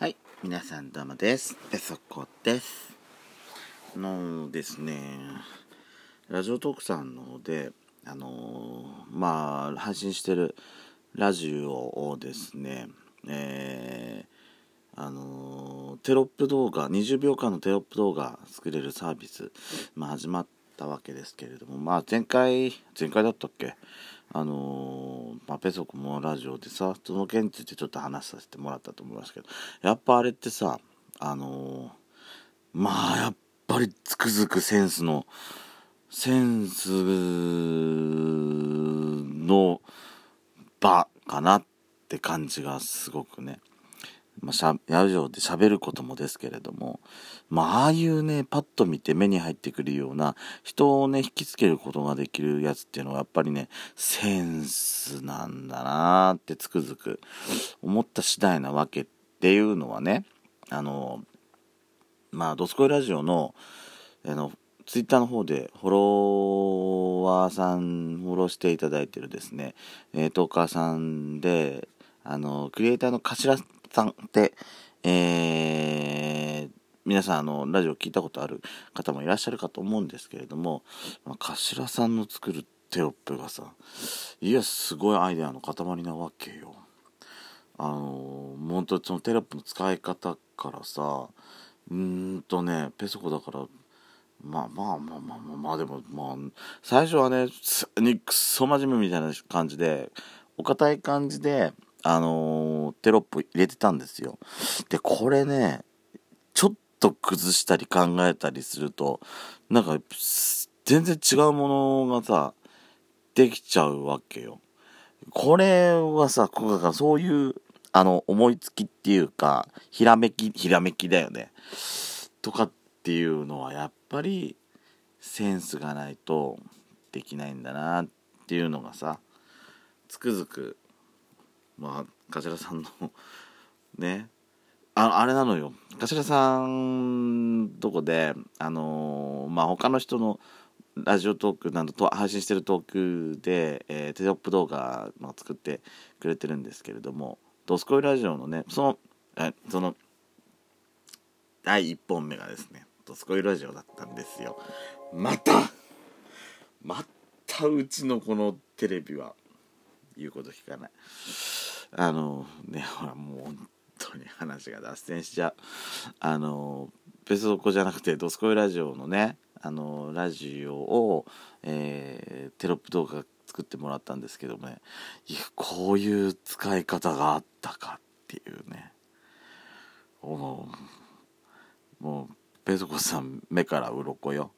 はい、皆さんどうもです。ペソコです。ですね、ラジオトークさんの方で、配信してるラジオをですね、テロップ動画、20秒間のテロップ動画作れるサービス、始まったわけですけれども、前回だったっけ、ペソコもラジオでさ、その件についてちょっと話させてもらったと思いますけど、やっぱあれってさ、やっぱりつくづくセンスの場かなって感じがすごくね、ラジオで喋ることもですけれども、ああいうね、パッと見て目に入ってくるような人をね、引きつけることができるやつっていうのはやっぱりね、センスなんだなーってつくづく思った次第なわけっていうのはね、ドスコイラジオのツイッターの方でフォローしていただいてるですね、トーカーさんで、クリエイターの頭さんって、皆さんラジオ聞いたことある方もいらっしゃるかと思うんですけれども、頭さんの作るテロップがさ、すごいアイデアの塊なわけよ。本当にそのテロップの使い方からさ、ペソコだから、最初はね、くそ真面目みたいな感じで、お堅い感じで、テロップ入れてたんですよ。で、これね、ちょっと崩したり考えたりすると、全然違うものがさ、できちゃうわけよ。これはさ、そういう、思いつきっていうか、ひらめきだよね。とかっていうのは、やっぱり、センスがないとできないんだなっていうのがさ、つくづく、頭さんのね、あれなのよ、頭さんどこで他の人のラジオトークなどと配信してるトークで、テロップ動画を作ってくれてるんですけれども、ドスコイラジオのね、その第1本目がですね、ドスコイラジオだったんですよ。またうちのこのテレビは言うこと聞かない。もう本当に話が脱線しちゃう。ペソコじゃなくてドスコイラジオのね、ラジオを、テロップ動画作ってもらったんですけどね、こういう使い方があったかっていうね、もうペソコさん目から鱗よ。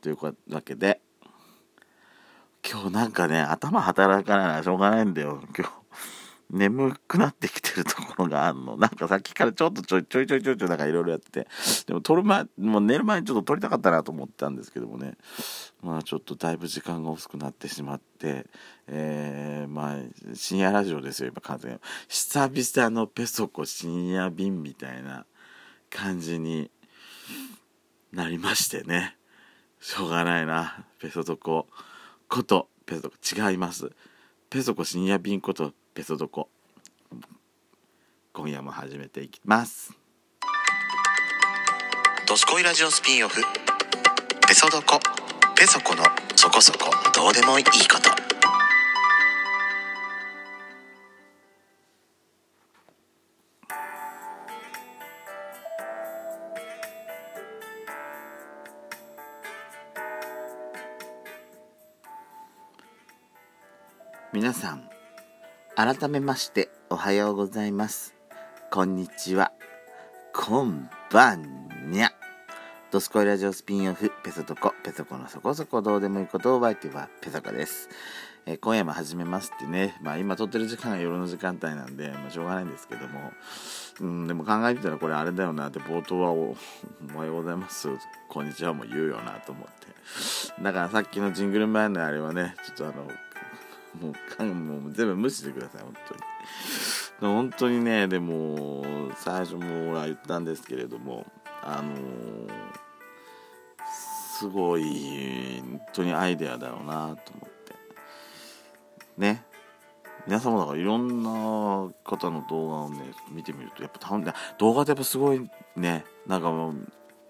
というわけで、今日頭働かないのはしょうがないんだよ。今日眠くなってきてるところがあるの。さっきからちょいちょいいろいろやってて、でも寝る前にちょっと撮りたかったなと思ったんですけどもね、ちょっとだいぶ時間が遅くなってしまって、深夜ラジオですよ、今完全に。久々のペソコ深夜便みたいな感じになりましてね、しょうがないな、ペソコことペソコ違います。ペソコ深夜便ことペソコ、今夜も始めていきます。ドスコイラジオスピンオフ、ペソコ、ペソコのそこそこどうでもいいこと。皆さん、改めましておはようございます、こんにちは、こんばんにゃ。ドスコイラジオスピンオフ、ペソコ、ペソコのそこそこどうでもいいことを、お相手はペソコです。今夜も始めますってね、今撮ってる時間が夜の時間帯なんで、しょうがないんですけども、でも考えてたらこれあれだよなって、冒頭は おはようございます、こんにちはも言うよなと思って、だからさっきのジングル前のあれはね、ちょっともう全部無視してください、本当にね。でも最初も言ったんですけれども、すごい本当にアイデアだろうなと思ってね、皆様だからいろんな方の動画をね見てみるとやっぱたぶんね動画ってやっぱすごいねなんかもう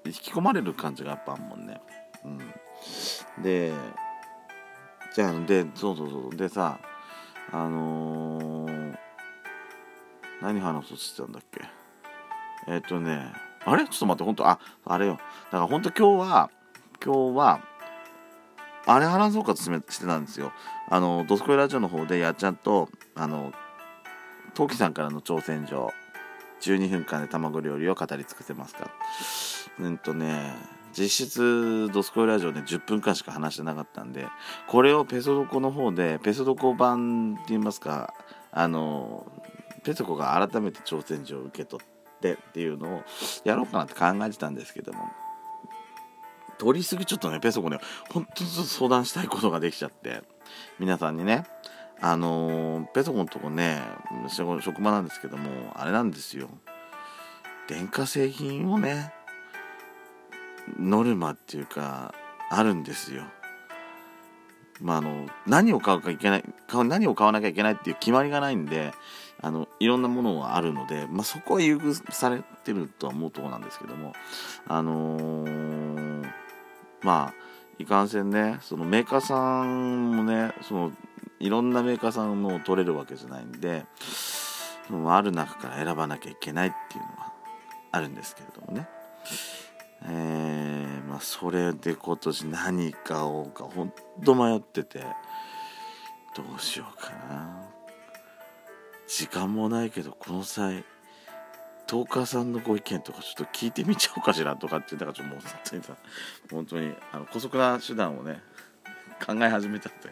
引き込まれる感じがやっぱあんもんね、うん、でじゃあでそうそうそうでさ何話そうとしてたんだっけあれちょっと待ってほんとあれよだからほんと今日はあれ話そうかとしてたんですよ。ドスコイラジオの方でやっちゃんとトキさんからの挑戦状12分間で卵料理を語り尽くせますか。実質ドスコイラジオで10分間しか話してなかったんでこれをペソドコの方でペソドコ版って言いますかペソコが改めて挑戦状を受け取ってっていうのをやろうかなって考えてたんですけども取りすぎちょっとねペソコね本当に相談したいことができちゃって皆さんにねペソコのとこね職場なんですけどもあれなんですよ電化製品をねノルマっていうかあるんですよ。まあ何を買うかいけない何を買わなきゃいけないっていう決まりがないんでいろんなものはあるので、まあ、そこは優遇されてるとは思うところなんですけどもまあいかんせんねそのメーカーさんもねいろんなメーカーさんの取れるわけじゃないんである中から選ばなきゃいけないっていうのはあるんですけれどもねまあ、それで今年何買おうかほんと迷っててどうしようかな時間もないけどこの際トーカーさんのご意見とかちょっと聞いてみちゃおうかしらとかってだからちょっともう本当にさ本当に姑息な手段をね考え始めちゃって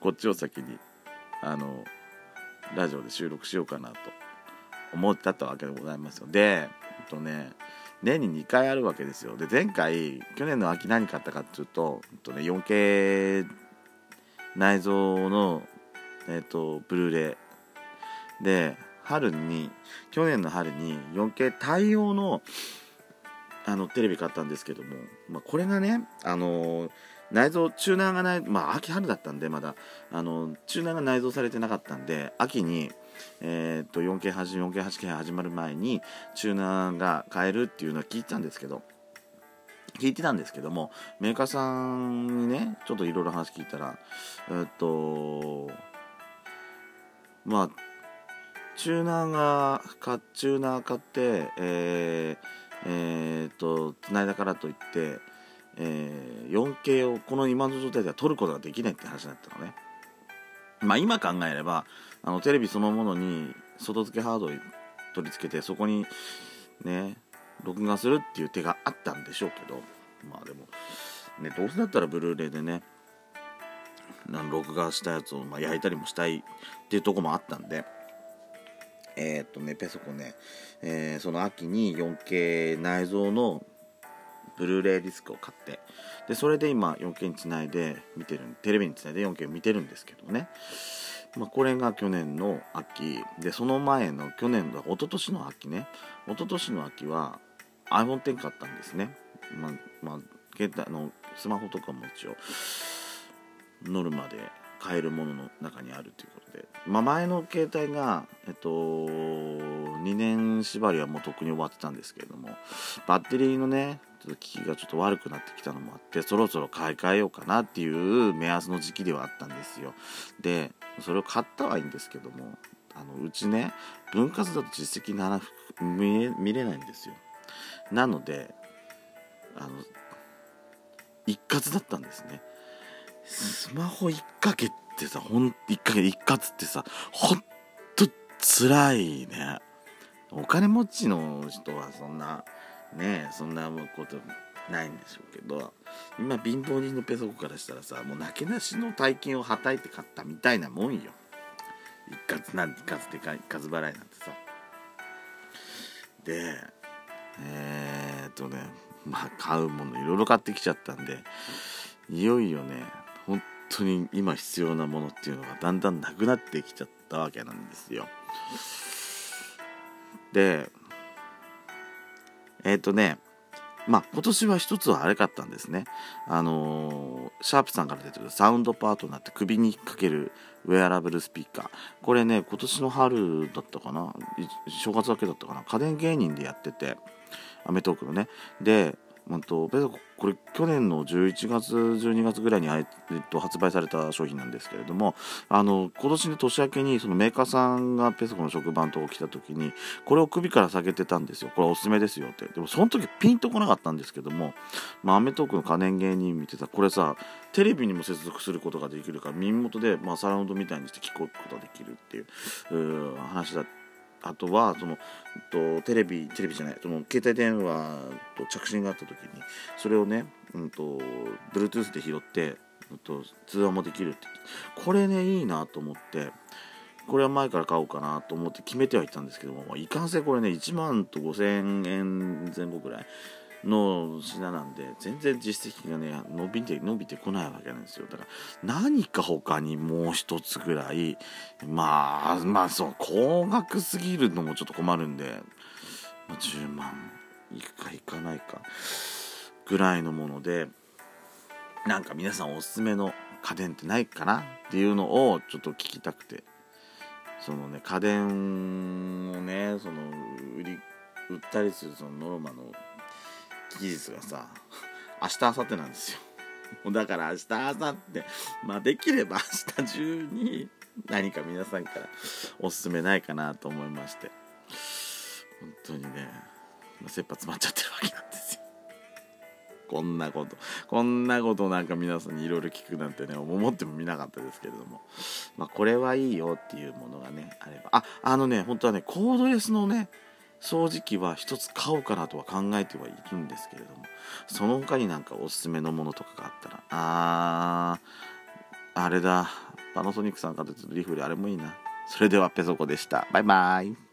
こっちを先にラジオで収録しようかなと思ってたわけでございますので年に2回あるわけですよ。で前回去年の秋何買ったかっていうと、4K 内蔵の、ブルーレイで去年の春に 4K 対応の、テレビ買ったんですけども、まあ、これがね、内蔵チューナーがない、まあ、秋春だったんでまだチューナーが内蔵されてなかったんで秋に4K 8K 始まる前にチューナーが買えるっていうのは聞いてたんですけどもメーカーさんにねちょっといろいろ話聞いたらまあチューナー買って繋いだからといって、4K をこの今の状態では撮ることができないって話になったのね。まあ、今考えればテレビそのものに外付けハードを取り付けてそこにね録画するっていう手があったんでしょうけどまあでも、ね、どうせだったらブルーレイでね録画したやつを、まあ、焼いたりもしたいっていうとこもあったんでペソコね、その秋に 4K 内蔵のブルーレイディスクを買ってでそれで今 4K につないで見てるテレビにつないで 4K を見てるんですけどね、まあ、これが去年の秋でその前の一昨年の秋ね一昨年の秋は iPhone X 買ったんですね。まあ、携帯のスマホとかも一応ノルマで買えるものの中にあるということで、まあ、前の携帯が、2年縛りはもうとっくに終わってたんですけれどもバッテリーのね機器がちょっと悪くなってきたのもあってそろそろ買い替えようかなっていう目安の時期ではあったんですよ。でそれを買ったはいいんですけどもうちね分割だと実績が見れないんですよ。なので一括だったんですね。スマホ1かけってさ一括ってさほんとつらいね。お金持ちの人はそんなことないんでしょうけど今貧乏人のペソコからしたらさもうなけなしの大金をはたいて買ったみたいなもんよ。一括払いなんてさでまあ買うものいろいろ買ってきちゃったんでいよいよね本当に今必要なものっていうのがだんだんなくなってきちゃったわけなんですよ。でまあ今年は一つはあれかったんですね。シャープさんから出てくるサウンドパートナーって首にかけるウェアラブルスピーカー、これね今年の春だったかな、正月明けだったかな、家電芸人でやってて、アメトークのね、でこれ去年の11月12月ぐらいに発売された商品なんですけれども、今年の年明けにそのメーカーさんがペソコの食パンと来た時にこれを首から下げてたんですよ。これおすすめですよって。でもその時ピンとこなかったんですけども、アメトークの家電芸人見てさ、これさテレビにも接続することができるから耳元で、サラウンドみたいにして聞くことができるっていう話だった。あとはそのテレビじゃない、その携帯電話と着信があった時にそれをね、Bluetooth で拾って、通話もできるって、これねいいなと思って、これは前から買おうかなと思って決めてはいたんですけども、いかんせんこれね1万と5,000円前後ぐらいの品なんで全然実績がね伸びてこないわけなんですよ。だから何か他にもう一つぐらい、まあそう高額すぎるのもちょっと困るんで、10万いくかいかないかぐらいのもので、なんか皆さんおすすめの家電ってないかなっていうのをちょっと聞きたくて、そのね家電をねその売ったりするそのノロマの技術がさ明日明後日なんですよ。だから明日明後日、できれば明日中に何か皆さんからおすすめないかなと思いまして、本当にね切羽詰まっちゃってるわけなんですよ。こんなことなんか皆さんにいろいろ聞くなんてね思ってもみなかったですけれども、これはいいよっていうものがねあれば、本当はねコードレスのね掃除機は一つ買おうかなとは考えてはいるんですけれども、その他になんかおすすめのものとかがあったら、あれだパナソニックさんが出てるリフレあれもいいな。それではペソコでした。バイバイ。